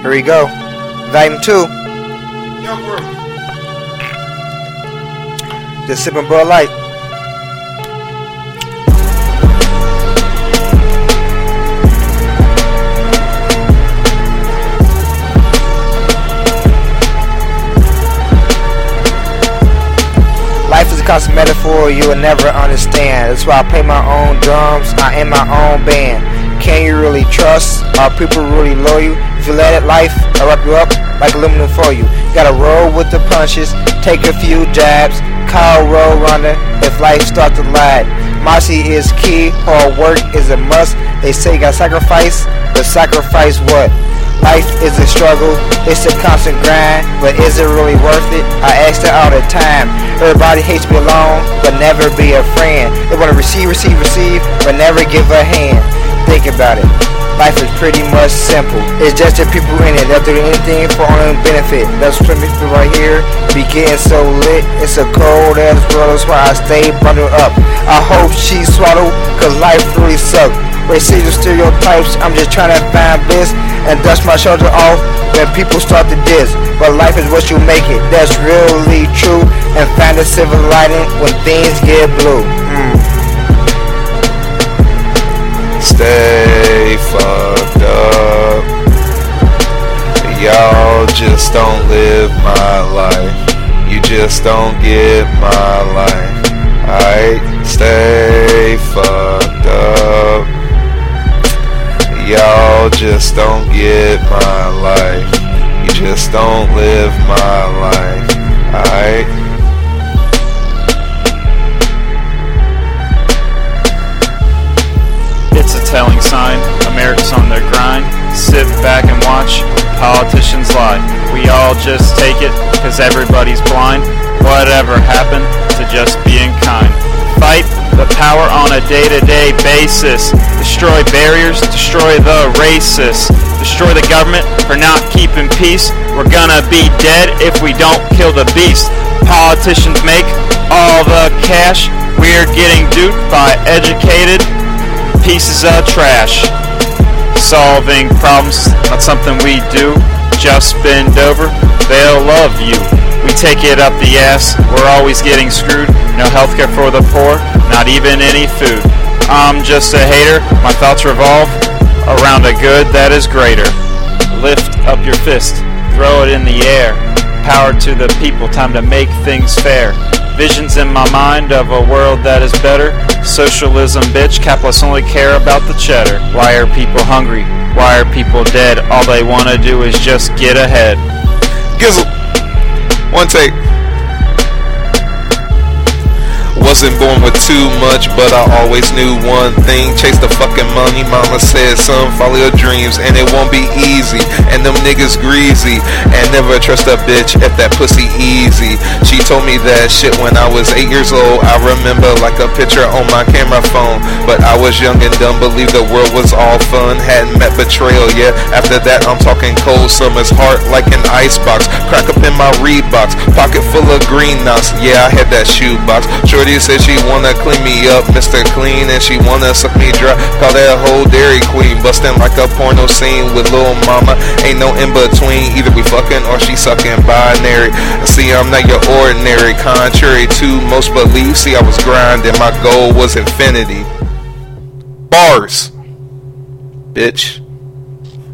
Here we go. Volume 2. Just sipping Bud Light. Life is a constant metaphor you will never understand. That's why I play my own drums, I am my own band. Can you really trust? Are people really loyal? If you let it, life, I'll wrap you up like aluminum for you. Gotta roll with the punches, take a few jabs, call roll runner if life starts to lag. Moxie is key, hard work is a must. They say you gotta sacrifice, but sacrifice what? Life is a struggle, it's a constant grind, but is it really worth it? I ask that all the time. Everybody hates to be alone, but never be a friend. They wanna receive, but never give a hand. Think about it. Life is pretty much simple. It's just the people in it that do anything for their own benefit. That's what makes me right here be getting so lit. It's a cold ass world, that's why I stay bundled up. I hope she swallowed, cause life really sucks. Racism, stereotypes, I'm just trying to find bliss and dust my shoulder off when people start to diss. But life is what you make it, that's really true. And find a silver lining when things get blue. Stay fucked up. Y'all just don't live my life. You just don't get my life. Alright, stay fucked up. Y'all just don't get my life. You just don't live my life. Alright. Telling sign, America's on their grind. Sit back and watch politicians lie. We all just take it, cause everybody's blind. Whatever happened to just being kind? Fight the power on a day-to-day basis. Destroy barriers, destroy the racists. Destroy the government for not keeping peace. We're gonna be dead if we don't kill the beast. Politicians make all the cash. We're getting duped by educated pieces of trash. Solving problems, not something we do. Just bend over, they'll love you. We take it up the ass, we're always getting screwed. No healthcare for the poor, not even any food. I'm just a hater, my thoughts revolve around a good that is greater. Lift up your fist, throw it in the air. Power to the people, time to make things fair. Visions in my mind of a world that is better. Socialism, bitch, capitalists only care about the cheddar. Why are people hungry? Why are people dead? All they want to do is just get ahead. Gizzle. One take. Wasn't born with too much, but I always knew one thing. Chase the fucking money, mama said, son, follow your dreams. And it won't be easy, and them niggas greasy. And never trust a bitch if that pussy easy. She told me that shit when I was 8 years old. I remember like a picture on my camera phone. But I was young and dumb, believed the world was all fun. Hadn't met betrayal yet. After that I'm talking cold summers, heart like an icebox. Crack up in my Reeboks, pocket full of green knots. Yeah, I had that shoebox. Shorty said she wanna clean me up, Mr. Clean. And she wanna suck me dry, call that whole Dairy Queen. Bustin' like a porno scene with Lil Mama. Ain't no in between, either we fucking or she sucking binary. See, I'm not your ordinary, contrary to most beliefs. See, I was grinding, my goal was infinity. Bars, bitch.